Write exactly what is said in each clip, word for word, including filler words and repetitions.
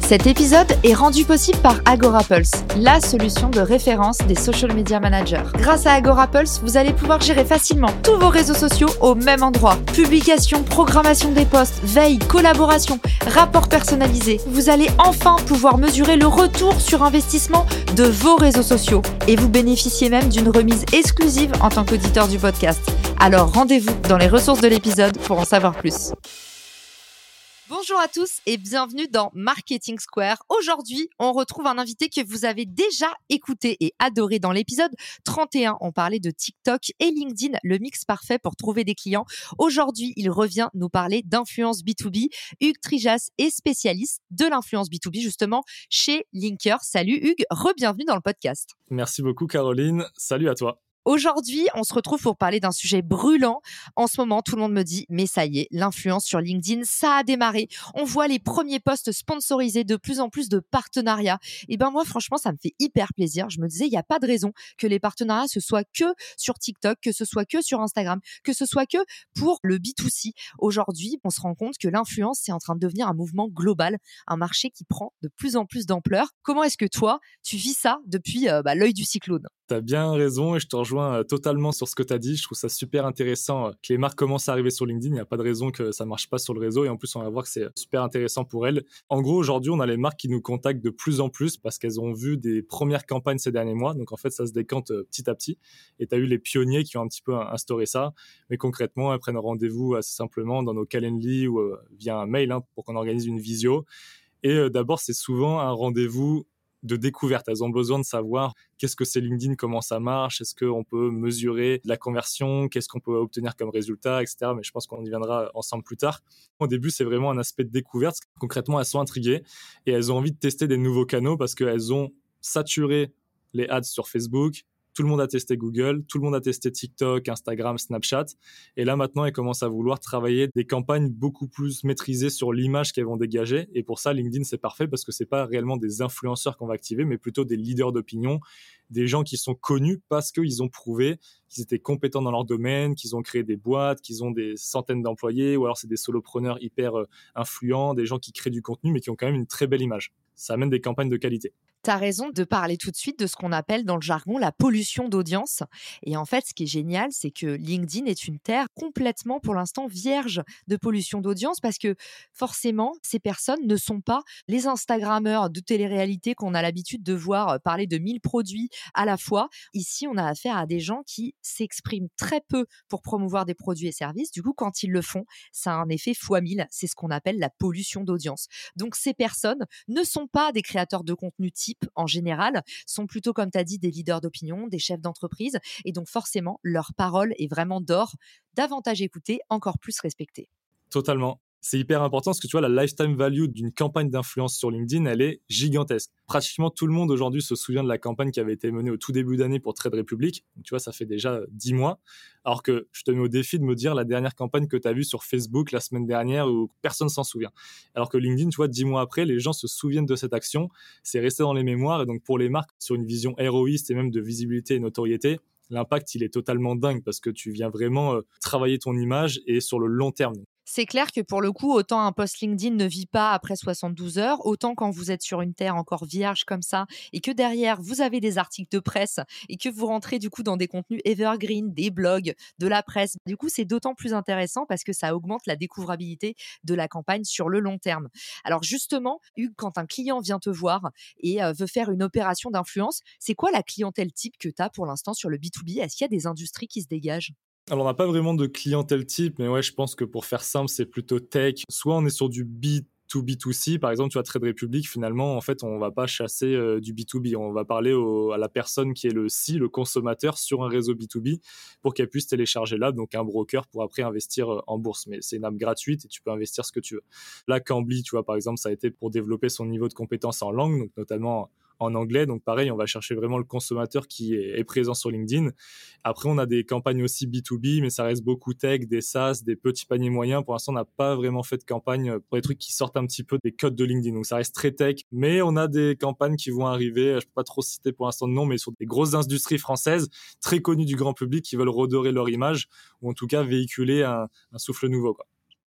Cet épisode est rendu possible par Agorapulse, la solution de référence des social media managers. Grâce à Agorapulse, vous allez pouvoir gérer facilement tous vos réseaux sociaux au même endroit. Publication, programmation des posts, veille, collaboration, rapport personnalisé. Vous allez enfin pouvoir mesurer le retour sur investissement de vos réseaux sociaux. Et vous bénéficiez même d'une remise exclusive en tant qu'auditeur du podcast. Alors rendez-vous dans les ressources de l'épisode pour en savoir plus. Bonjour à tous et bienvenue dans Marketing Square. Aujourd'hui, on retrouve un invité que vous avez déjà écouté et adoré dans l'épisode trente et un. On parlait de TikTok et LinkedIn, le mix parfait pour trouver des clients. Aujourd'hui, il revient nous parler d'influence B deux B. Hugues Trijas est spécialiste de l'influence B deux B justement chez Linker. Salut Hugues, re-bienvenue dans le podcast. Merci beaucoup Caroline, salut à toi. Aujourd'hui, on se retrouve pour parler d'un sujet brûlant. En ce moment, tout le monde me dit « mais ça y est, l'influence sur LinkedIn, ça a démarré. On voit les premiers posts sponsorisés, de plus en plus de partenariats. » Et ben moi, franchement, ça me fait hyper plaisir. Je me disais, il n'y a pas de raison que les partenariats ce soit que sur TikTok, que ce soit que sur Instagram, que ce soit que pour le B deux C. Aujourd'hui, on se rend compte que l'influence, c'est en train de devenir un mouvement global, un marché qui prend de plus en plus d'ampleur. Comment est-ce que toi, tu vis ça depuis euh, bah, l'œil du cyclone ? T'as bien raison et je te rejoins totalement sur ce que t'as dit. Je trouve ça super intéressant que les marques commencent à arriver sur LinkedIn. Il n'y a pas de raison que ça ne marche pas sur le réseau et en plus, on va voir que c'est super intéressant pour elles. En gros, aujourd'hui, on a les marques qui nous contactent de plus en plus parce qu'elles ont vu des premières campagnes ces derniers mois. Donc, en fait, ça se décante petit à petit et t'as eu les pionniers qui ont un petit peu instauré ça. Mais concrètement, elles prennent rendez-vous assez simplement dans nos Calendly ou via un mail hein, pour qu'on organise une visio. Et d'abord, c'est souvent un rendez-vous de découverte. Elles ont besoin de savoir qu'est-ce que c'est LinkedIn, comment ça marche, est-ce qu'on peut mesurer la conversion, qu'est-ce qu'on peut obtenir comme résultat, et cetera. Mais je pense qu'on y viendra ensemble plus tard. Au début, c'est vraiment un aspect de découverte. Concrètement, elles sont intriguées et elles ont envie de tester des nouveaux canaux parce qu'elles ont saturé les ads sur Facebook. Tout le monde a testé Google, tout le monde a testé TikTok, Instagram, Snapchat. Et là, maintenant, elles commencent à vouloir travailler des campagnes beaucoup plus maîtrisées sur l'image qu'elles vont dégager. Et pour ça, LinkedIn, c'est parfait parce que ce n'est pas réellement des influenceurs qu'on va activer, mais plutôt des leaders d'opinion, des gens qui sont connus parce qu'ils ont prouvé qu'ils étaient compétents dans leur domaine, qu'ils ont créé des boîtes, qu'ils ont des centaines d'employés, ou alors c'est des solopreneurs hyper influents, des gens qui créent du contenu, mais qui ont quand même une très belle image. Ça amène des campagnes de qualité. Tu as raison de parler tout de suite de ce qu'on appelle dans le jargon la pollution d'audience. Et en fait, ce qui est génial, c'est que LinkedIn est une terre complètement, pour l'instant, vierge de pollution d'audience parce que forcément, ces personnes ne sont pas les Instagrammeurs de télé-réalité qu'on a l'habitude de voir parler de mille produits à la fois. Ici, on a affaire à des gens qui s'expriment très peu pour promouvoir des produits et services. Du coup, quand ils le font, ça a un effet fois mille. C'est ce qu'on appelle la pollution d'audience. Donc, ces personnes ne sont pas des créateurs de contenu type en général, sont plutôt, comme tu as dit, des leaders d'opinion, des chefs d'entreprise. Et donc, forcément, leur parole est vraiment d'or, davantage écoutée, encore plus respectée. Totalement. C'est hyper important parce que tu vois, la lifetime value d'une campagne d'influence sur LinkedIn, elle est gigantesque. Pratiquement tout le monde aujourd'hui se souvient de la campagne qui avait été menée au tout début d'année pour Trade Republic. Tu vois, ça fait déjà dix mois. Alors que je te mets au défi de me dire la dernière campagne que tu as vue sur Facebook la semaine dernière où personne s'en souvient. Alors que LinkedIn, tu vois, dix mois après, les gens se souviennent de cette action. C'est resté dans les mémoires. Et donc, pour les marques, sur une vision héroïste et même de visibilité et notoriété, l'impact, il est totalement dingue parce que tu viens vraiment euh, travailler ton image et sur le long terme. C'est clair que pour le coup, autant un post LinkedIn ne vit pas après soixante-douze heures, autant quand vous êtes sur une terre encore vierge comme ça et que derrière, vous avez des articles de presse et que vous rentrez du coup dans des contenus evergreen, des blogs, de la presse. Du coup, c'est d'autant plus intéressant parce que ça augmente la découvrabilité de la campagne sur le long terme. Alors justement, Hugues, quand un client vient te voir et veut faire une opération d'influence, c'est quoi la clientèle type que tu as pour l'instant sur le B deux B? Est-ce qu'il y a des industries qui se dégagent ? Alors, on n'a pas vraiment de clientèle type, mais ouais, je pense que pour faire simple, c'est plutôt tech. Soit on est sur du B deux B deux C, par exemple, tu vois, Trade Republic, finalement, en fait, on ne va pas chasser euh, du B deux B. On va parler au, à la personne qui est le C, le consommateur, sur un réseau B deux B pour qu'elle puisse télécharger l'app, donc un broker pour après investir euh, en bourse. Mais c'est une app gratuite et tu peux investir ce que tu veux. Là, Cambly, tu vois, par exemple, ça a été pour développer son niveau de compétence en langue, donc notamment en anglais. Donc pareil, on va chercher vraiment le consommateur qui est, est présent sur LinkedIn. Après, on a des campagnes aussi B deux B, mais ça reste beaucoup tech, des SaaS, des petits paniers moyens. Pour l'instant, on n'a pas vraiment fait de campagne pour des trucs qui sortent un petit peu des codes de LinkedIn. Donc ça reste très tech, mais on a des campagnes qui vont arriver. Je ne peux pas trop citer pour l'instant de nom, mais sur des grosses industries françaises très connues du grand public qui veulent redorer leur image ou en tout cas véhiculer un, un souffle nouveau, quoi.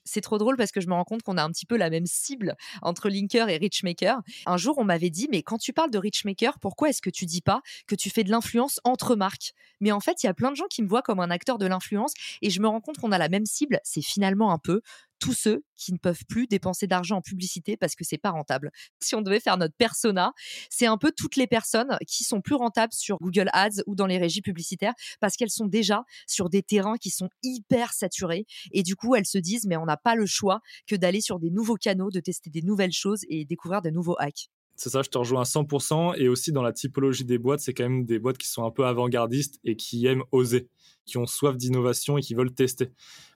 C'est trop drôle parce que je me rends compte qu'on a un petit peu la même cible entre Linker et Richmaker. Un jour, on m'avait dit, mais quand tu parles de Richmaker, pourquoi est-ce que tu dis pas que tu fais de l'influence entre marques ? Mais en fait, il y a plein de gens qui me voient comme un acteur de l'influence et je me rends compte qu'on a la même cible. C'est finalement un peu tous ceux qui ne peuvent plus dépenser d'argent en publicité parce que c'est pas rentable. Si on devait faire notre persona, c'est un peu toutes les personnes qui sont plus rentables sur Google Ads ou dans les régies publicitaires parce qu'elles sont déjà sur des terrains qui sont hyper saturés et du coup, elles se disent mais on n'a pas le choix que d'aller sur des nouveaux canaux, de tester des nouvelles choses et découvrir de nouveaux hacks. C'est ça, je te rejoins à cent pour cent. Et aussi, dans la typologie des boîtes, c'est quand même des boîtes qui sont un peu avant-gardistes et qui aiment oser, qui ont soif d'innovation et qui veulent tester.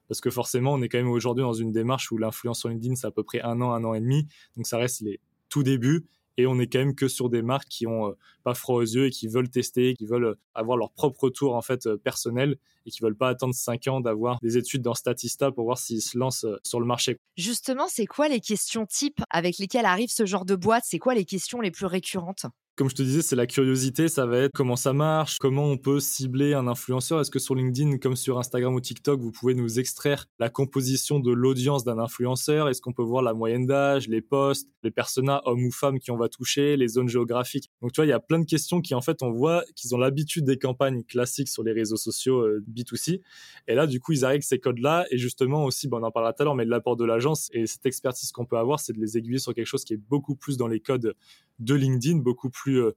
Parce que forcément, on est quand même aujourd'hui dans une démarche où l'influence sur LinkedIn, c'est à peu près un an, un an et demi. Donc, ça reste les tout débuts. Et on est quand même que sur des marques qui n'ont pas froid aux yeux et qui veulent tester, qui veulent avoir leur propre retour en fait, personnel et qui ne veulent pas attendre cinq ans d'avoir des études dans Statista pour voir s'ils se lancent sur le marché. Justement, c'est quoi les questions types avec lesquelles arrive ce genre de boîte ? C'est quoi les questions les plus récurrentes ? Comme je te disais, c'est la curiosité, ça va être comment ça marche, comment on peut cibler un influenceur. Est-ce que sur LinkedIn, comme sur Instagram ou TikTok, vous pouvez nous extraire la composition de l'audience d'un influenceur ? Est-ce qu'on peut voir la moyenne d'âge, les posts, les personas hommes ou femmes qui on va toucher, les zones géographiques ? Donc tu vois, il y a plein de questions qui en fait, on voit qu'ils ont l'habitude des campagnes classiques sur les réseaux sociaux B deux C. Et là, du coup, ils arrivent avec ces codes-là. Et justement aussi, ben, on en parlera tout à l'heure, mais de l'apport de l'agence et cette expertise qu'on peut avoir, c'est de les aiguiller sur quelque chose qui est beaucoup plus dans les codes de LinkedIn, beaucoup plus, euh,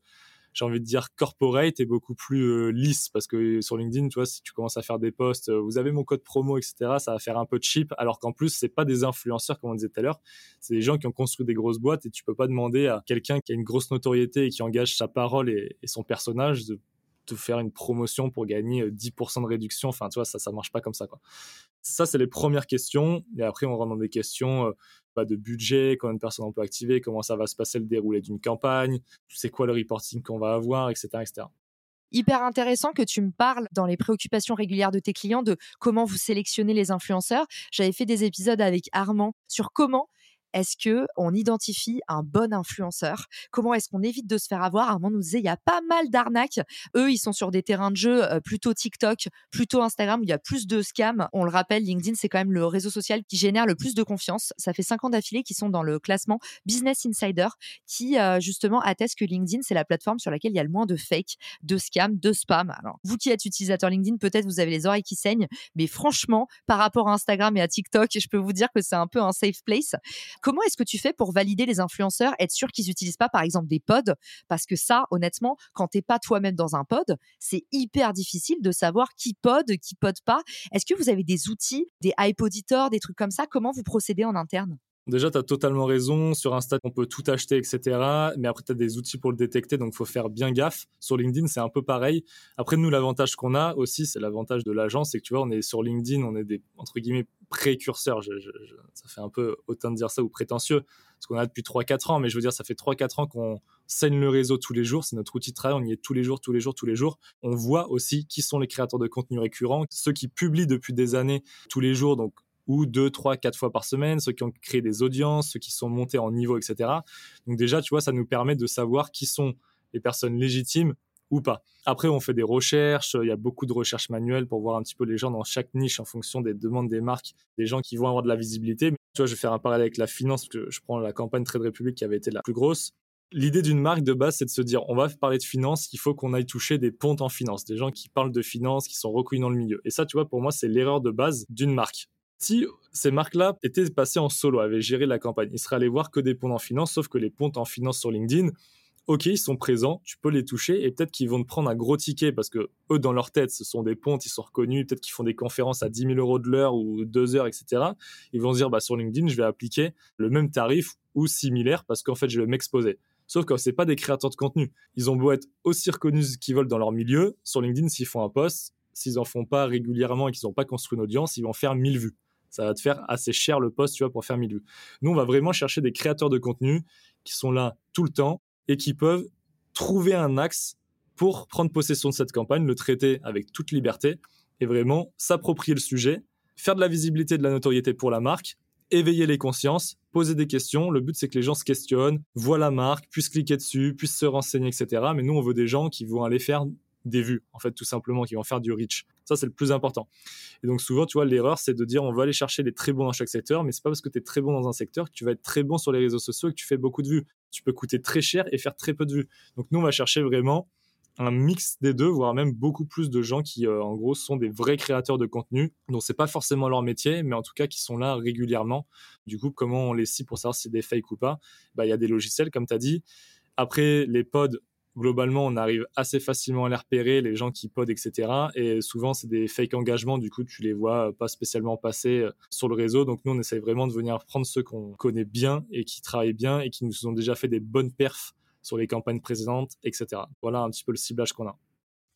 j'ai envie de dire, corporate et beaucoup plus euh, lisse. Parce que sur LinkedIn, tu vois, si tu commences à faire des posts, euh, vous avez mon code promo, et cetera, ça va faire un peu cheap. Alors qu'en plus, ce n'est pas des influenceurs, comme on disait tout à l'heure. C'est des gens qui ont construit des grosses boîtes et tu ne peux pas demander à quelqu'un qui a une grosse notoriété et qui engage sa parole et, et son personnage de te faire une promotion pour gagner dix pour cent de réduction. Enfin, tu vois, ça ne marche pas comme ça, quoi. Ça, c'est les premières questions. Et après, on rentre dans des questions... Euh, pas de budget, combien de personnes on peut activer, comment ça va se passer le déroulé d'une campagne, c'est quoi le reporting qu'on va avoir, et cetera, et cetera. Hyper intéressant que tu me parles dans les préoccupations régulières de tes clients de comment vous sélectionnez les influenceurs. J'avais fait des épisodes avec Armand sur comment est-ce qu'on identifie un bon influenceur ? Comment est-ce qu'on évite de se faire avoir ? Armand nous disait, il y a pas mal d'arnaques. Eux, ils sont sur des terrains de jeu plutôt TikTok, plutôt Instagram, où il y a plus de scams. On le rappelle, LinkedIn, c'est quand même le réseau social qui génère le plus de confiance. Ça fait cinq ans d'affilée qu'ils sont dans le classement Business Insider, qui euh, justement atteste que LinkedIn, c'est la plateforme sur laquelle il y a le moins de fake, de scams, de spam. Alors, vous qui êtes utilisateur LinkedIn, peut-être vous avez les oreilles qui saignent, mais franchement, par rapport à Instagram et à TikTok, je peux vous dire que c'est un peu un safe place. Comment est-ce que tu fais pour valider les influenceurs, être sûr qu'ils n'utilisent pas, par exemple, des pods ? Parce que ça, honnêtement, quand tu n'es pas toi-même dans un pod, c'est hyper difficile de savoir qui pod, qui pod pas. Est-ce que vous avez des outils, des hype auditors, des trucs comme ça ? Comment vous procédez en interne ? Déjà, tu as totalement raison. Sur Insta, on peut tout acheter, et cetera. Mais après, tu as des outils pour le détecter, donc il faut faire bien gaffe. Sur LinkedIn, c'est un peu pareil. Après, nous, l'avantage qu'on a aussi, c'est l'avantage de l'agence, c'est que tu vois, on est sur LinkedIn, on est des, entre guillemets, précurseurs. Je, je, je, ça fait un peu autant de dire ça ou prétentieux, parce qu'on a depuis trois quatre ans. Mais je veux dire, ça fait trois quatre ans qu'on saigne le réseau tous les jours. C'est notre outil de travail. On y est tous les jours, tous les jours, tous les jours. On voit aussi qui sont les créateurs de contenu récurrents, ceux qui publient depuis des années tous les jours, donc ou deux, trois, quatre fois par semaine, ceux qui ont créé des audiences, ceux qui sont montés en niveau, et cetera. Donc déjà, tu vois, ça nous permet de savoir qui sont les personnes légitimes ou pas. Après, on fait des recherches, il y a beaucoup de recherches manuelles pour voir un petit peu les gens dans chaque niche en fonction des demandes des marques, des gens qui vont avoir de la visibilité. Mais, tu vois, je vais faire un parallèle avec la finance, parce que je prends la campagne Trade Republic qui avait été la plus grosse. L'idée d'une marque de base, c'est de se dire, on va parler de finance, il faut qu'on aille toucher des pontes en finance, des gens qui parlent de finance, qui sont reconnus dans le milieu. Et ça, tu vois, pour moi, c'est l'erreur de base d'une marque. Si ces marques-là étaient passées en solo, avaient géré la campagne, ils seraient allés voir que des pontes en finance, sauf que les pontes en finance sur LinkedIn, ok, ils sont présents, tu peux les toucher et peut-être qu'ils vont te prendre un gros ticket parce que eux, dans leur tête, ce sont des pontes, ils sont reconnus, peut-être qu'ils font des conférences à dix mille euros de l'heure ou deux heures, et cetera. Ils vont se dire, bah, sur LinkedIn, je vais appliquer le même tarif ou similaire parce qu'en fait, je vais m'exposer. Sauf que ce n'est pas des créateurs de contenu. Ils ont beau être aussi reconnus qu'ils veulent dans leur milieu. Sur LinkedIn, s'ils font un post, s'ils n'en font pas régulièrement et qu'ils n'ont pas construit une audience, ils vont faire mille vues. Ça va te faire assez cher le poste, tu vois, pour faire mille vues. Nous, on va vraiment chercher des créateurs de contenu qui sont là tout le temps et qui peuvent trouver un axe pour prendre possession de cette campagne, le traiter avec toute liberté et vraiment s'approprier le sujet, faire de la visibilité et de la notoriété pour la marque, éveiller les consciences, poser des questions. Le but, c'est que les gens se questionnent, voient la marque, puissent cliquer dessus, puissent se renseigner, et cetera. Mais nous, on veut des gens qui vont aller faire des vues, en fait, tout simplement, qui vont faire du reach. Ça, c'est le plus important. Et donc, souvent, tu vois, l'erreur, c'est de dire on va aller chercher les très bons dans chaque secteur, mais c'est pas parce que tu es très bon dans un secteur que tu vas être très bon sur les réseaux sociaux et que tu fais beaucoup de vues. Tu peux coûter très cher et faire très peu de vues. Donc, nous, on va chercher vraiment un mix des deux, voire même beaucoup plus de gens qui, euh, en gros, sont des vrais créateurs de contenu, dont c'est pas forcément leur métier, mais en tout cas qui sont là régulièrement. Du coup, comment on les scie pour savoir si c'est des fakes ou pas ? Bah, y a des logiciels, comme tu as dit. Après, les pods, globalement, on arrive assez facilement à les repérer, les gens qui podent, et cetera. Et souvent, c'est des fake engagements. Du coup, tu les vois pas spécialement passer sur le réseau. Donc, nous, on essaye vraiment de venir prendre ceux qu'on connaît bien et qui travaillent bien et qui nous ont déjà fait des bonnes perfs sur les campagnes précédentes, et cetera. Voilà un petit peu le ciblage qu'on a.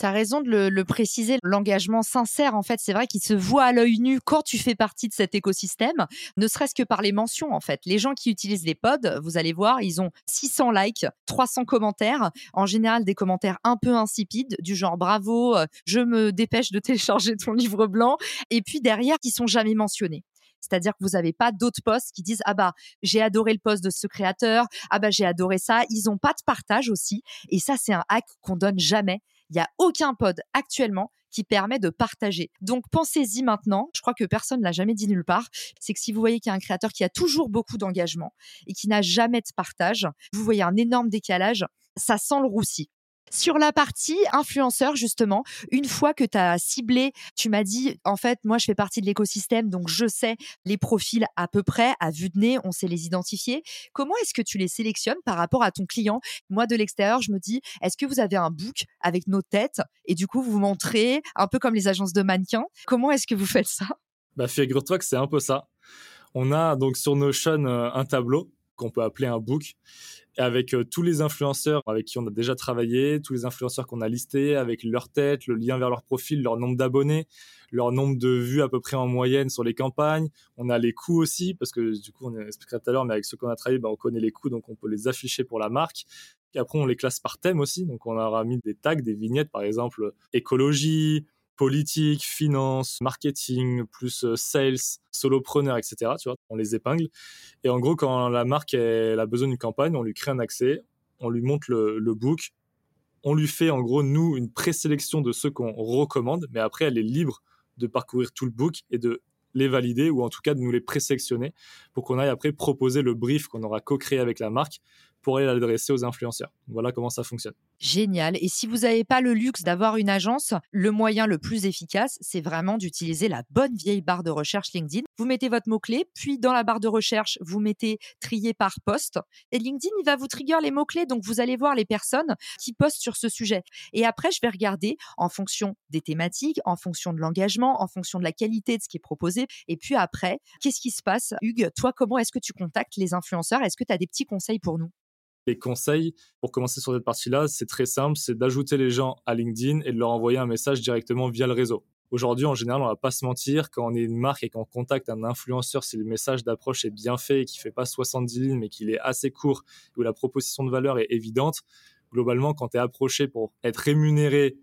Tu as raison de le, le préciser, l'engagement sincère, en fait, c'est vrai qu'il se voit à l'œil nu quand tu fais partie de cet écosystème, ne serait-ce que par les mentions, en fait. Les gens qui utilisent les pods, vous allez voir, ils ont six cents likes, trois cents commentaires, en général des commentaires un peu insipides, du genre « bravo, je me dépêche de télécharger ton livre blanc », et puis derrière, qui ne sont jamais mentionnés. C'est-à-dire que vous n'avez pas d'autres posts qui disent « Ah bah, j'ai adoré le post de ce créateur, ah bah, j'ai adoré ça ». Ils n'ont pas de partage aussi. Et ça, c'est un hack qu'on ne donne jamais. Il n'y a aucun pod actuellement qui permet de partager. Donc, pensez-y maintenant. Je crois que personne ne l'a jamais dit nulle part. C'est que si vous voyez qu'il y a un créateur qui a toujours beaucoup d'engagement et qui n'a jamais de partage, vous voyez un énorme décalage, ça sent le roussi. Sur la partie influenceur, justement, une fois que tu as ciblé, tu m'as dit, en fait, moi, je fais partie de l'écosystème, donc je sais les profils à peu près, à vue de nez, on sait les identifier. Comment est-ce que tu les sélectionnes par rapport à ton client ? Moi, de l'extérieur, je me dis, est-ce que vous avez un book avec nos têtes ? Et du coup, vous vous montrez, un peu comme les agences de mannequins. Comment est-ce que vous faites ça ? Bah, figure-toi que c'est un peu ça. On a donc sur Notion euh, un tableau qu'on peut appeler un book, avec euh, tous les influenceurs avec qui on a déjà travaillé, tous les influenceurs qu'on a listés, avec leur tête, le lien vers leur profil, leur nombre d'abonnés, leur nombre de vues à peu près en moyenne sur les campagnes. On a les coûts aussi, parce que du coup, on expliquera tout à l'heure, mais avec ceux qu'on a travaillé, bah, on connaît les coûts, donc on peut les afficher pour la marque. Et après, on les classe par thème aussi, donc on aura mis des tags, des vignettes, par exemple, écologie, politique, finance, marketing, plus sales, solopreneur, et cetera. Tu vois, on les épingle. Et en gros, quand la marque elle a besoin d'une campagne, on lui crée un accès, on lui montre le, le book, on lui fait en gros, nous, une présélection de ceux qu'on recommande, mais après, elle est libre de parcourir tout le book et de les valider ou en tout cas de nous les présélectionner pour qu'on aille après proposer le brief qu'on aura co-créé avec la marque pour aller l'adresser aux influenceurs. Voilà comment ça fonctionne. Génial. Et si vous n'avez pas le luxe d'avoir une agence, le moyen le plus efficace, c'est vraiment d'utiliser la bonne vieille barre de recherche LinkedIn. Vous mettez votre mot-clé, puis dans la barre de recherche, vous mettez « trier par poste ». Et LinkedIn, il va vous trigger les mots-clés. Donc, vous allez voir les personnes qui postent sur ce sujet. Et après, je vais regarder en fonction des thématiques, en fonction de l'engagement, en fonction de la qualité de ce qui est proposé. Et puis après, qu'est-ce qui se passe ? Hugues, toi, comment est-ce que tu contactes les influenceurs ? Est-ce que tu as des petits conseils pour nous ? Les conseils pour commencer sur cette partie-là, c'est très simple, c'est d'ajouter les gens à LinkedIn et de leur envoyer un message directement via le réseau. Aujourd'hui, en général, on ne va pas se mentir, quand on est une marque et qu'on contacte un influenceur, si le message d'approche est bien fait et qu'il ne fait pas soixante-dix lignes, mais qu'il est assez court, où la proposition de valeur est évidente, globalement, quand tu es approché pour être rémunéré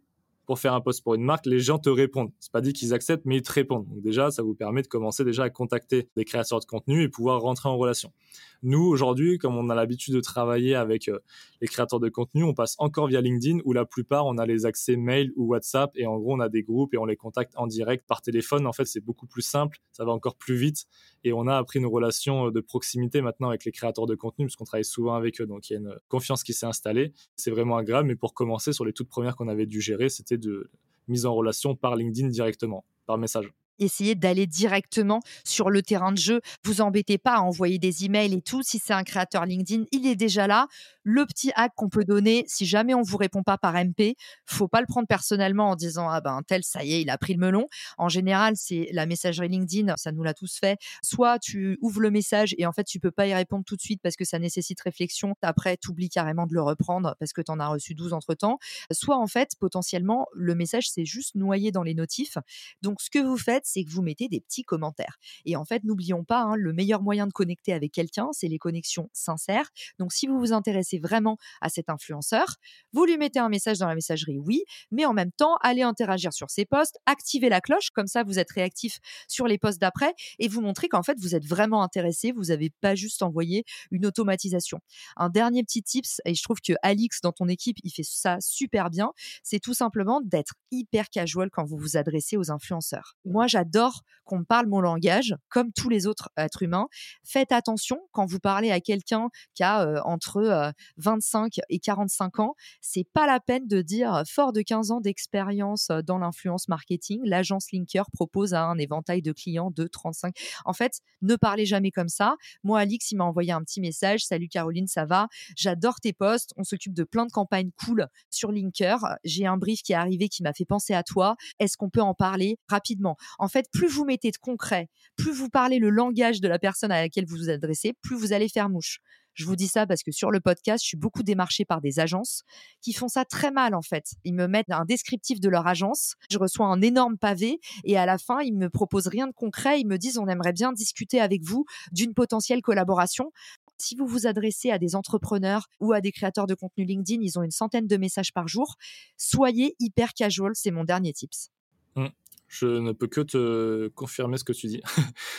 pour faire un post pour une marque, les gens te répondent. Ce n'est pas dit qu'ils acceptent, mais ils te répondent. Donc déjà, ça vous permet de commencer déjà à contacter des créateurs de contenu et pouvoir rentrer en relation. Nous, aujourd'hui, comme on a l'habitude de travailler avec euh, les créateurs de contenu, on passe encore via LinkedIn où la plupart, on a les accès mail ou WhatsApp et en gros, on a des groupes et on les contacte en direct par téléphone. En fait, c'est beaucoup plus simple, ça va encore plus vite et on a appris une relation de proximité maintenant avec les créateurs de contenu parce qu'on travaille souvent avec eux, donc il y a une confiance qui s'est installée. C'est vraiment agréable, mais pour commencer, sur les toutes premières qu'on avait dû gérer, c'était de mise en relation par LinkedIn directement, par message. Essayez d'aller directement sur le terrain de jeu. Vous embêtez pas à envoyer des emails et tout. Si c'est un créateur LinkedIn, il est déjà là. Le petit hack qu'on peut donner, si jamais on vous répond pas par M P, faut pas le prendre personnellement en disant « Ah ben tel, ça y est, il a pris le melon ». En général, c'est la messagerie LinkedIn, ça nous l'a tous fait. Soit tu ouvres le message et en fait, tu peux pas y répondre tout de suite parce que ça nécessite réflexion. Après, tu oublies carrément de le reprendre parce que tu en as reçu douze entre-temps. Soit en fait, potentiellement, le message, c'est juste noyé dans les notifs. Donc, ce que vous faites, c'est que vous mettez des petits commentaires. Et en fait, n'oublions pas, hein, le meilleur moyen de connecter avec quelqu'un, c'est les connexions sincères. Donc, si vous vous intéressez vraiment à cet influenceur, vous lui mettez un message dans la messagerie, oui, mais en même temps, allez interagir sur ses posts, activez la cloche, comme ça, vous êtes réactif sur les posts d'après et vous montrez qu'en fait, vous êtes vraiment intéressé, vous n'avez pas juste envoyé une automatisation. Un dernier petit tips, et je trouve que Alix, dans ton équipe, il fait ça super bien, c'est tout simplement d'être hyper casual quand vous vous adressez aux influenceurs. Moi, j'adore qu'on parle mon langage, comme tous les autres êtres humains. Faites attention quand vous parlez à quelqu'un qui a euh, entre euh, vingt-cinq et quarante-cinq ans, c'est pas la peine de dire fort de quinze ans d'expérience dans l'influence marketing, l'agence Linker propose à un éventail de clients de trente-cinq. En fait, ne parlez jamais comme ça. Moi, Alix, il m'a envoyé un petit message. Salut Caroline, ça va? J'adore tes posts. On s'occupe de plein de campagnes cool sur Linker. J'ai un brief qui est arrivé qui m'a fait penser à toi. Est-ce qu'on peut en parler rapidement? En fait, plus vous mettez de concret, plus vous parlez le langage de la personne à laquelle vous vous adressez, plus vous allez faire mouche. Je vous dis ça parce que sur le podcast, je suis beaucoup démarchée par des agences qui font ça très mal en fait. Ils me mettent un descriptif de leur agence, je reçois un énorme pavé et à la fin, ils me proposent rien de concret. Ils me disent « on aimerait bien discuter avec vous d'une potentielle collaboration ». Si vous vous adressez à des entrepreneurs ou à des créateurs de contenu LinkedIn, ils ont une centaine de messages par jour. Soyez hyper casual, c'est mon dernier tips. Mmh. Je ne peux que te confirmer ce que tu dis,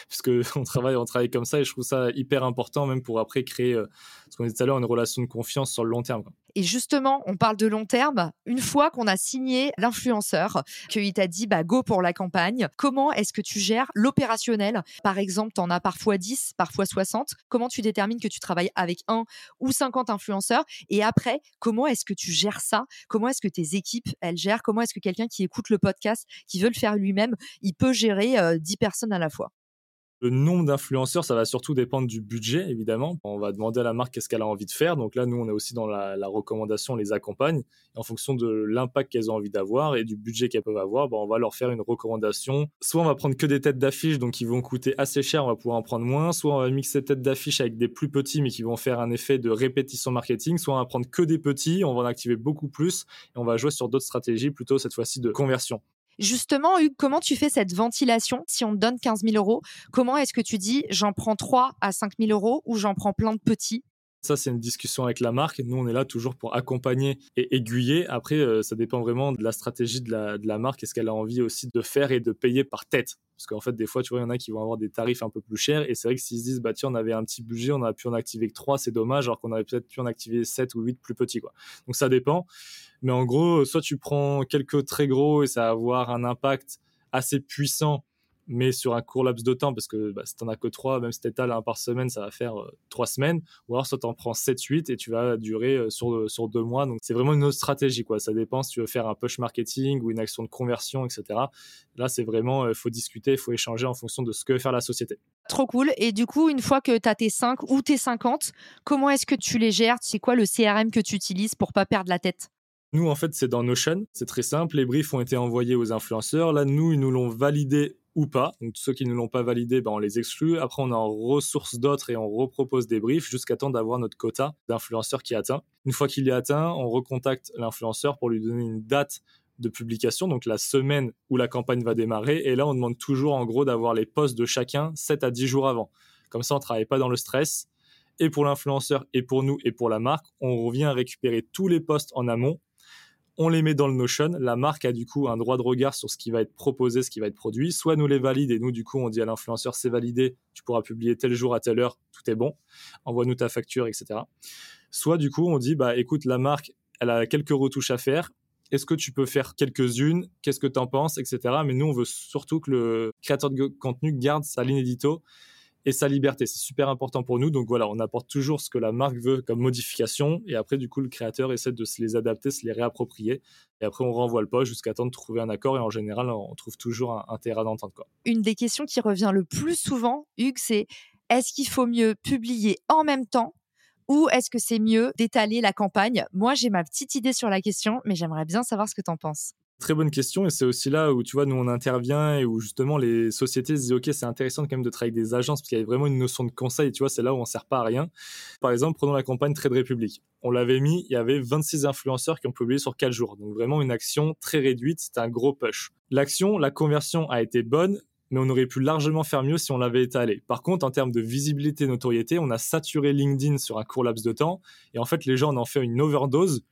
puisqu'on travaille, on travaille comme ça et je trouve ça hyper important, même pour après créer, euh, ce qu'on disait tout à l'heure, une relation de confiance sur le long terme. Et justement, on parle de long terme. Une fois qu'on a signé l'influenceur, qu'il t'a dit bah, « go pour la campagne », comment est-ce que tu gères l'opérationnel? Par exemple, tu en as parfois dix, parfois soixante. Comment tu détermines que tu travailles avec un ou cinquante influenceurs? Et après, comment est-ce que tu gères ça? Comment est-ce que tes équipes, elles gèrent? Comment est-ce que quelqu'un qui écoute le podcast, qui veut le faire lui-même, il peut gérer euh, dix personnes à la fois? Le nombre d'influenceurs, ça va surtout dépendre du budget, évidemment. On va demander à la marque qu'est-ce qu'elle a envie de faire. Donc là, nous, on est aussi dans la, la recommandation, on les accompagne. Et en fonction de l'impact qu'elles ont envie d'avoir et du budget qu'elles peuvent avoir, ben, on va leur faire une recommandation. Soit on va prendre que des têtes d'affiche, donc qui vont coûter assez cher, on va pouvoir en prendre moins. Soit on va mixer têtes d'affiche avec des plus petits, mais qui vont faire un effet de répétition marketing. Soit on va prendre que des petits, on va en activer beaucoup plus. Et on va jouer sur d'autres stratégies, plutôt cette fois-ci de conversion. Justement, Hugues, comment tu fais cette ventilation? Si on te donne quinze mille euros, comment est-ce que tu dis « j'en prends trois à cinq mille euros » ou « j'en prends plein de petits » ? Ça, c'est une discussion avec la marque. Nous, on est là toujours pour accompagner et aiguiller. Après, euh, ça dépend vraiment de la stratégie de la, de la marque et ce qu'elle a envie aussi de faire et de payer par tête. Parce qu'en fait, des fois, tu vois, il y en a qui vont avoir des tarifs un peu plus chers. Et c'est vrai que s'ils se disent, bah tiens, on avait un petit budget, on a pu en activer que trois, c'est dommage, alors qu'on aurait peut-être pu en activer sept ou huit plus petits, quoi. Donc, ça dépend. Mais en gros, soit tu prends quelques très gros et ça va avoir un impact assez puissant, mais sur un court laps de temps, parce que bah, si tu n'en as que trois, même si tu étales un par semaine, ça va faire euh, trois semaines, ou alors soit tu en prends sept huit et tu vas durer euh, sur, sur deux mois. Donc, c'est vraiment une autre stratégie, quoi. Ça dépend si tu veux faire un push marketing ou une action de conversion, et cetera. Là, c'est vraiment, il euh, faut discuter, il faut échanger en fonction de ce que veut faire la société. Trop cool. Et du coup, une fois que tu as tes cinq ou tes cinquante, comment est-ce que tu les gères? C'est quoi le C R M que tu utilises pour ne pas perdre la tête? Nous, en fait, c'est dans Notion. C'est très simple. Les briefs ont été envoyés aux influenceurs. Là, nous, ils nous l'ont validé ou pas. Donc, ceux qui ne l'ont pas validé, ben, on les exclut. Après, on en ressource d'autres et on repropose des briefs jusqu'à temps d'avoir notre quota d'influenceurs qui est atteint. Une fois qu'il est atteint, on recontacte l'influenceur pour lui donner une date de publication, donc la semaine où la campagne va démarrer. Et là, on demande toujours, en gros, d'avoir les posts de chacun sept à dix jours avant. Comme ça, on ne travaille pas dans le stress. Et pour l'influenceur, et pour nous, et pour la marque, on revient récupérer tous les posts en amont. On les met dans le Notion. La marque a du coup un droit de regard sur ce qui va être proposé, ce qui va être produit. Soit nous les valide et nous, du coup, on dit à l'influenceur, c'est validé, tu pourras publier tel jour à telle heure, tout est bon, envoie-nous ta facture, et cetera. Soit du coup, on dit, bah, écoute, la marque, elle a quelques retouches à faire. Est-ce que tu peux faire quelques-unes? Qu'est-ce que tu en penses, et cetera. Mais nous, on veut surtout que le créateur de contenu garde sa ligne édito et sa liberté. C'est super important pour nous. Donc voilà, on apporte toujours ce que la marque veut comme modification. Et après, du coup, le créateur essaie de se les adapter, se les réapproprier. Et après, on renvoie le poste jusqu'à temps de trouver un accord. Et en général, on trouve toujours un, un terrain d'entente, quoi. Une des questions qui revient le plus souvent, Hugues, c'est est-ce qu'il faut mieux publier en même temps ou est-ce que c'est mieux d'étaler la campagne? Moi, j'ai ma petite idée sur la question, mais j'aimerais bien savoir ce que tu en penses. Très bonne question, et c'est aussi là où, tu vois, nous on intervient et où justement les sociétés se disent « ok, c'est intéressant quand même de travailler avec des agences parce qu'il y a vraiment une notion de conseil, tu vois, c'est là où on ne sert pas à rien. » Par exemple, prenons la campagne Trade Republic. On l'avait mis, il y avait vingt-six influenceurs qui ont publié sur quatre jours, donc vraiment une action très réduite, c'était un gros push. L'action, la conversion a été bonne, mais on aurait pu largement faire mieux si on l'avait étalé. Par contre, en termes de visibilité et notoriété, on a saturé LinkedIn sur un court laps de temps, et en fait, les gens en ont fait une overdose,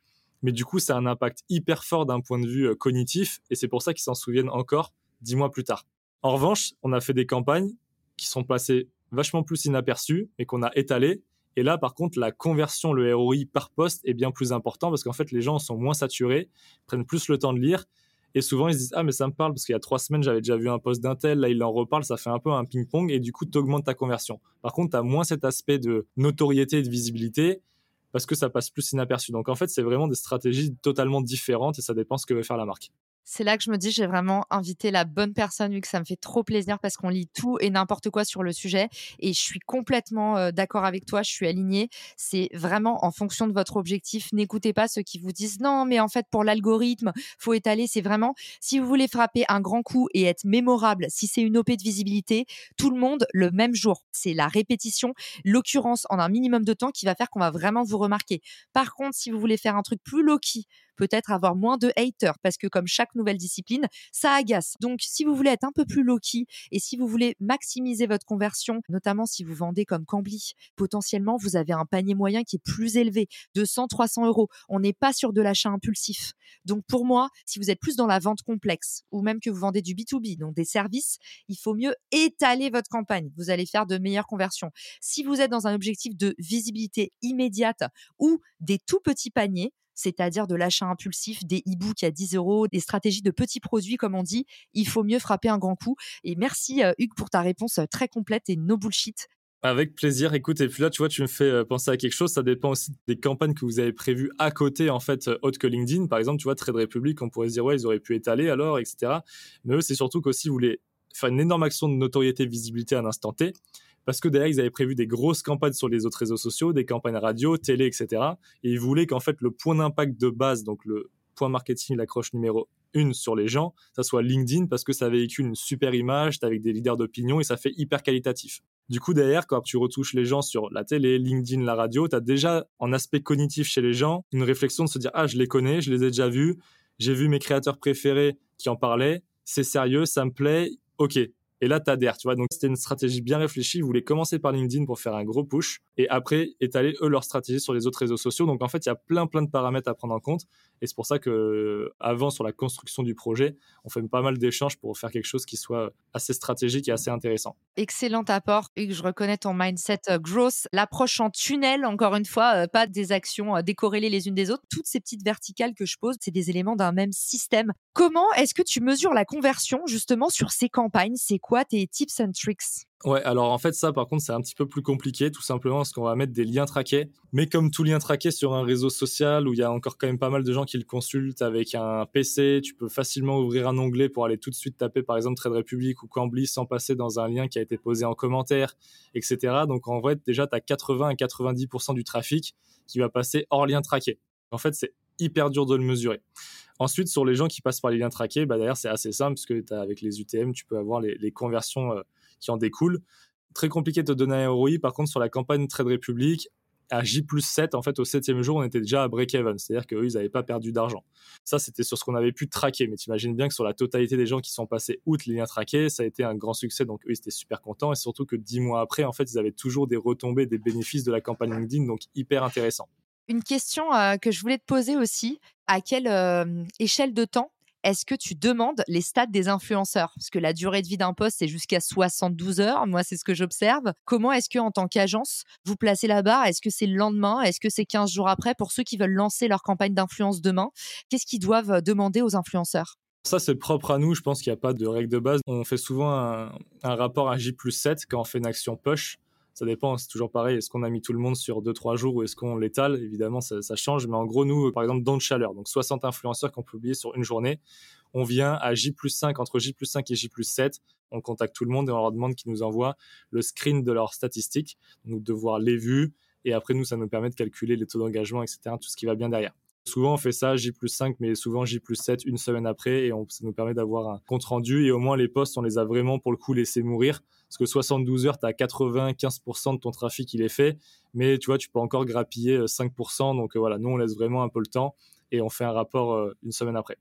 mais du coup, ça a un impact hyper fort d'un point de vue cognitif, et c'est pour ça qu'ils s'en souviennent encore dix mois plus tard. En revanche, on a fait des campagnes qui sont passées vachement plus inaperçues, mais qu'on a étalées, et là, par contre, la conversion, le R O I par poste est bien plus important, parce qu'en fait, les gens sont moins saturés, prennent plus le temps de lire, et souvent, ils se disent « Ah, mais ça me parle, parce qu'il y a trois semaines, j'avais déjà vu un post d'un tel, là, il en reparle, ça fait un peu un ping-pong, et du coup, tu augmentes ta conversion. » Par contre, tu as moins cet aspect de notoriété et de visibilité, parce que ça passe plus inaperçu. Donc, en fait, c'est vraiment des stratégies totalement différentes, et ça dépend ce que veut faire la marque. C'est là que je me dis, j'ai vraiment invité la bonne personne, vu que ça me fait trop plaisir parce qu'on lit tout et n'importe quoi sur le sujet. Et je suis complètement euh, d'accord avec toi, je suis alignée. C'est vraiment en fonction de votre objectif. N'écoutez pas ceux qui vous disent non, mais en fait, pour l'algorithme, faut étaler. C'est vraiment, si vous voulez frapper un grand coup et être mémorable, si c'est une O P de visibilité, tout le monde le même jour. C'est la répétition, l'occurrence en un minimum de temps qui va faire qu'on va vraiment vous remarquer. Par contre, si vous voulez faire un truc plus low-key, peut-être avoir moins de haters, parce que comme chaque nouvelle discipline, ça agace. Donc, si vous voulez être un peu plus low-key et si vous voulez maximiser votre conversion, notamment si vous vendez comme Cambly, potentiellement, vous avez un panier moyen qui est plus élevé, deux cents, trois cents euros. On n'est pas sur de l'achat impulsif. Donc, pour moi, si vous êtes plus dans la vente complexe ou même que vous vendez du B to B, donc des services, il faut mieux étaler votre campagne. Vous allez faire de meilleures conversions. Si vous êtes dans un objectif de visibilité immédiate ou des tout petits paniers, c'est-à-dire de l'achat impulsif, des e-books à dix euros, des stratégies de petits produits, comme on dit, il faut mieux frapper un grand coup. Et merci Hugues pour ta réponse très complète et no bullshit. Avec plaisir. Écoute, et puis là, tu vois, tu me fais penser à quelque chose. Ça dépend aussi des campagnes que vous avez prévues à côté, en fait, autres que LinkedIn. Par exemple, tu vois, Trade Republic, on pourrait se dire, ouais, ils auraient pu étaler alors, et cetera. Mais eux, c'est surtout qu'aussi, vous voulez faire une énorme action de notoriété, visibilité à un instant T. Parce que derrière, ils avaient prévu des grosses campagnes sur les autres réseaux sociaux, des campagnes radio, télé, et cetera. Et ils voulaient qu'en fait, le point d'impact de base, donc le point marketing, l'accroche numéro une sur les gens, ça soit LinkedIn, parce que ça véhicule une super image, t'es avec des leaders d'opinion et ça fait hyper qualitatif. Du coup, derrière, quand tu retouches les gens sur la télé, LinkedIn, la radio, t'as déjà, en aspect cognitif chez les gens, une réflexion de se dire « Ah, je les connais, je les ai déjà vus, j'ai vu mes créateurs préférés qui en parlaient, c'est sérieux, ça me plaît, ok ». Et là, t'adhères, tu vois. Donc, c'était une stratégie bien réfléchie. Ils voulaient commencer par LinkedIn pour faire un gros push et après étaler, eux, leur stratégie sur les autres réseaux sociaux. Donc, en fait, il y a plein, plein de paramètres à prendre en compte. Et c'est pour ça qu'avant, sur la construction du projet, on fait pas mal d'échanges pour faire quelque chose qui soit assez stratégique et assez intéressant. Excellent apport. Hugues, je reconnais ton mindset growth, l'approche en tunnel, encore une fois, pas des actions décorrélées les unes des autres. Toutes ces petites verticales que je pose, c'est des éléments d'un même système. Comment est-ce que tu mesures la conversion, justement, sur ces campagnes? C'est quoi tes tips and tricks? Ouais, alors en fait, ça, par contre, c'est un petit peu plus compliqué, tout simplement parce qu'on va mettre des liens traqués. Mais comme tout lien traqué sur un réseau social où il y a encore quand même pas mal de gens qui le consultent avec un P C, tu peux facilement ouvrir un onglet pour aller tout de suite taper, par exemple, Trade Republic ou Cambly sans passer dans un lien qui a été posé en commentaire, et cetera. Donc, en vrai, déjà, tu as quatre-vingts à quatre-vingt-dix pour cent du trafic qui va passer hors lien traqué. En fait, c'est hyper dur de le mesurer. Ensuite, sur les gens qui passent par les liens traqués, bah, d'ailleurs, c'est assez simple puisque t'as, avec les U T M, tu peux avoir les, les conversions... Euh, qui en découle. Très compliqué de te donner un R O I. Par contre, sur la campagne Trade Republic, à J plus sept, en fait, au septième jour, on était déjà à break-even. C'est-à-dire qu'eux, ils n'avaient pas perdu d'argent. Ça, c'était sur ce qu'on avait pu traquer. Mais t'imagines bien que sur la totalité des gens qui sont passés outre les liens traqués, ça a été un grand succès. Donc, eux, ils étaient super contents. Et surtout que dix mois après, en fait, ils avaient toujours des retombées, des bénéfices de la campagne LinkedIn. Donc, hyper intéressant. Une question euh, que je voulais te poser aussi. À quelle euh, échelle de temps est-ce que tu demandes les stats des influenceurs? Parce que la durée de vie d'un post, c'est jusqu'à soixante-douze heures. Moi, c'est ce que j'observe. Comment est-ce que, en tant qu'agence, vous placez la barre? Est-ce que c'est le lendemain? Est-ce que c'est quinze jours après pour ceux qui veulent lancer leur campagne d'influence demain? Qu'est-ce qu'ils doivent demander aux influenceurs? Ça, c'est propre à nous. Je pense qu'il n'y a pas de règle de base. On fait souvent un, un rapport à J plus sept quand on fait une action push. Ça dépend, c'est toujours pareil. Est-ce qu'on a mis tout le monde sur deux trois jours ou est-ce qu'on l'étale? Évidemment, ça, ça change. Mais en gros, nous, par exemple, dans de chaleur, donc soixante influenceurs qu'on publie sur une journée, on vient à J plus cinq, entre J plus cinq et J plus sept. On contacte tout le monde et on leur demande qu'ils nous envoient le screen de leurs statistiques, donc de voir les vues. Et après, nous, ça nous permet de calculer les taux d'engagement, et cetera, tout ce qui va bien derrière. Souvent, on fait ça, J plus cinq, mais souvent J plus sept, une semaine après, et on, ça nous permet d'avoir un compte-rendu. Et au moins, les posts, on les a vraiment, pour le coup, laissés mourir. Parce que soixante-douze heures, tu as quatre-vingt-quinze pour cent de ton trafic, il est fait. Mais tu vois, tu peux encore grappiller cinq pour cent. Donc euh, voilà, nous, on laisse vraiment un peu le temps et on fait un rapport euh, une semaine après.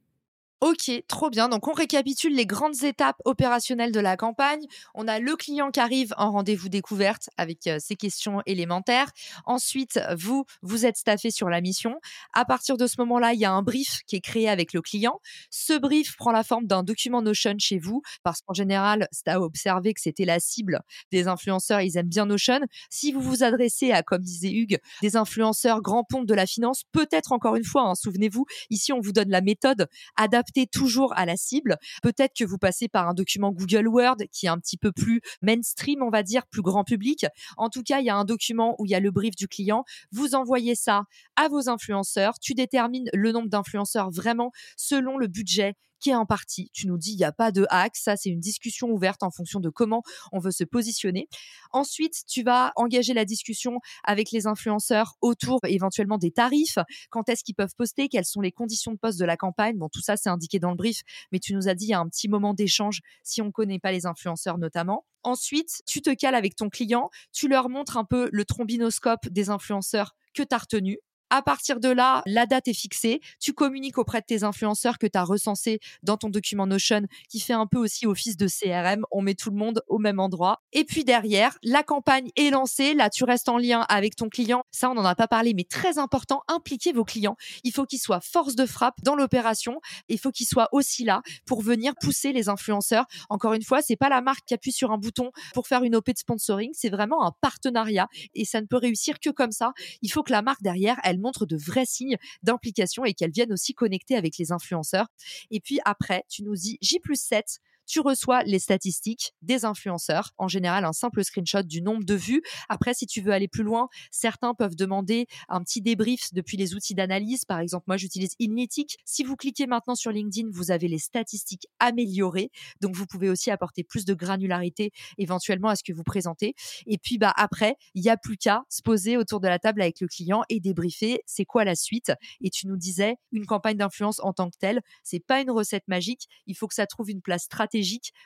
Ok, trop bien. Donc, on récapitule les grandes étapes opérationnelles de la campagne. On a le client qui arrive en rendez-vous découverte avec euh, ses questions élémentaires. Ensuite, vous, vous êtes staffé sur la mission. À partir de ce moment-là, il y a un brief qui est créé avec le client. Ce brief prend la forme d'un document Notion chez vous parce qu'en général, c'est à observer que c'était la cible des influenceurs. Ils aiment bien Notion. Si vous vous adressez à, comme disait Hugues, des influenceurs grands pontes de la finance, peut-être encore une fois, hein, souvenez-vous, ici, on vous donne la méthode adaptée toujours à la cible. Peut-être que vous passez par un document Google Word qui est un petit peu plus mainstream, on va dire, plus grand public. En tout cas, il y a un document où il y a le brief du client. Vous envoyez ça à vos influenceurs. Tu détermines le nombre d'influenceurs vraiment selon le budget qui est en partie. Tu nous dis, il n'y a pas de hack. Ça, c'est une discussion ouverte en fonction de comment on veut se positionner. Ensuite, tu vas engager la discussion avec les influenceurs autour éventuellement des tarifs. Quand est-ce qu'ils peuvent poster? Quelles sont les conditions de poste de la campagne? Bon, tout ça, c'est indiqué dans le brief, mais tu nous as dit, il y a un petit moment d'échange si on ne connaît pas les influenceurs notamment. Ensuite, tu te cales avec ton client. Tu leur montres un peu le trombinoscope des influenceurs que tu as retenu. À partir de là, la date est fixée. Tu communiques auprès de tes influenceurs que tu as recensé dans ton document Notion qui fait un peu aussi office de C R M. On met tout le monde au même endroit. Et puis derrière, la campagne est lancée. Là, tu restes en lien avec ton client. Ça, on n'en a pas parlé, mais très important, impliquez vos clients. Il faut qu'ils soient force de frappe dans l'opération. Il faut qu'ils soient aussi là pour venir pousser les influenceurs. Encore une fois, c'est pas la marque qui appuie sur un bouton pour faire une O P de sponsoring. C'est vraiment un partenariat et ça ne peut réussir que comme ça. Il faut que la marque derrière, elle montre de vrais signes d'implication et qu'elles viennent aussi connecter avec les influenceurs. Et puis après, tu nous dis J plus sept, tu reçois les statistiques des influenceurs. En général, un simple screenshot du nombre de vues. Après, si tu veux aller plus loin, certains peuvent demander un petit débrief depuis les outils d'analyse. Par exemple, moi, j'utilise Inlytic. Si vous cliquez maintenant sur LinkedIn, vous avez les statistiques améliorées. Donc, vous pouvez aussi apporter plus de granularité éventuellement à ce que vous présentez. Et puis, bah, après, il n'y a plus qu'à se poser autour de la table avec le client et débriefer. C'est quoi la suite? Et tu nous disais, une campagne d'influence en tant que telle, c'est pas une recette magique. Il faut que ça trouve une place stratégique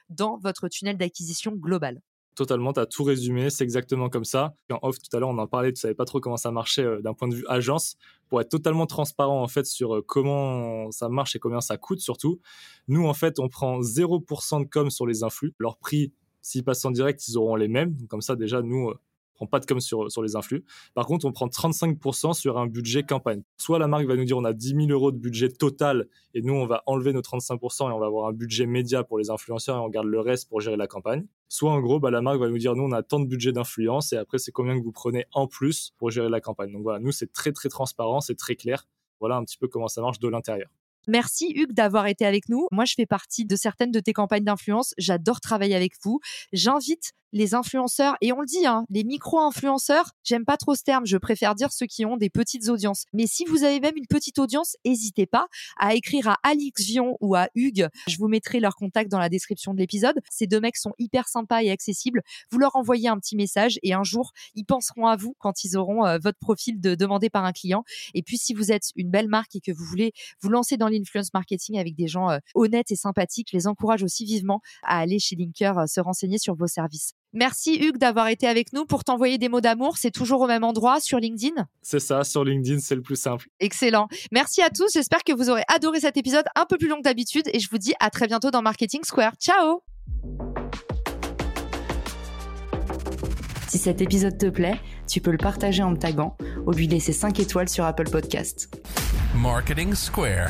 dans votre tunnel d'acquisition global. Totalement, tu as tout résumé, c'est exactement comme ça. En off, tout à l'heure, on en parlait, tu ne savais pas trop comment ça marchait euh, d'un point de vue agence. Pour être totalement transparent en fait, sur euh, comment ça marche et combien ça coûte surtout, nous, en fait, on prend zéro pour cent de com sur les influx. Leur prix, s'ils passent en direct, ils auront les mêmes. Donc, comme ça, déjà, nous, euh, on ne prend pas de com sur, sur les influx. Par contre, on prend trente-cinq pour cent sur un budget campagne. Soit la marque va nous dire, on a dix mille euros de budget total et nous, on va enlever nos trente-cinq pour cent et on va avoir un budget média pour les influenceurs et on garde le reste pour gérer la campagne. Soit en gros, bah, la marque va nous dire, nous, on a tant de budget d'influence et après, c'est combien que vous prenez en plus pour gérer la campagne. Donc voilà, nous, c'est très, très transparent, c'est très clair. Voilà un petit peu comment ça marche de l'intérieur. Merci Hugues d'avoir été avec nous. Moi, je fais partie de certaines de tes campagnes d'influence. J'adore travailler avec vous. J'invite les influenceurs, et on le dit, hein, les micro-influenceurs, j'aime pas trop ce terme, je préfère dire ceux qui ont des petites audiences. Mais si vous avez même une petite audience, n'hésitez pas à écrire à Alix Vion ou à Hugues. Je vous mettrai leur contact dans la description de l'épisode. Ces deux mecs sont hyper sympas et accessibles. Vous leur envoyez un petit message et un jour, ils penseront à vous quand ils auront euh, votre profil de demandé par un client. Et puis, si vous êtes une belle marque et que vous voulez vous lancer dans l'influence marketing avec des gens euh, honnêtes et sympathiques, je les encourage aussi vivement à aller chez Linker, euh, se renseigner sur vos services. Merci Hugues d'avoir été avec nous. Pour t'envoyer des mots d'amour, c'est toujours au même endroit, sur LinkedIn? C'est ça, sur LinkedIn, c'est le plus simple. Excellent. Merci à tous. J'espère que vous aurez adoré cet épisode un peu plus long que d'habitude et je vous dis à très bientôt dans Marketing Square. Ciao! Si cet épisode te plaît, tu peux le partager en me taguant ou lui laisser cinq étoiles sur Apple Podcast. Marketing Square.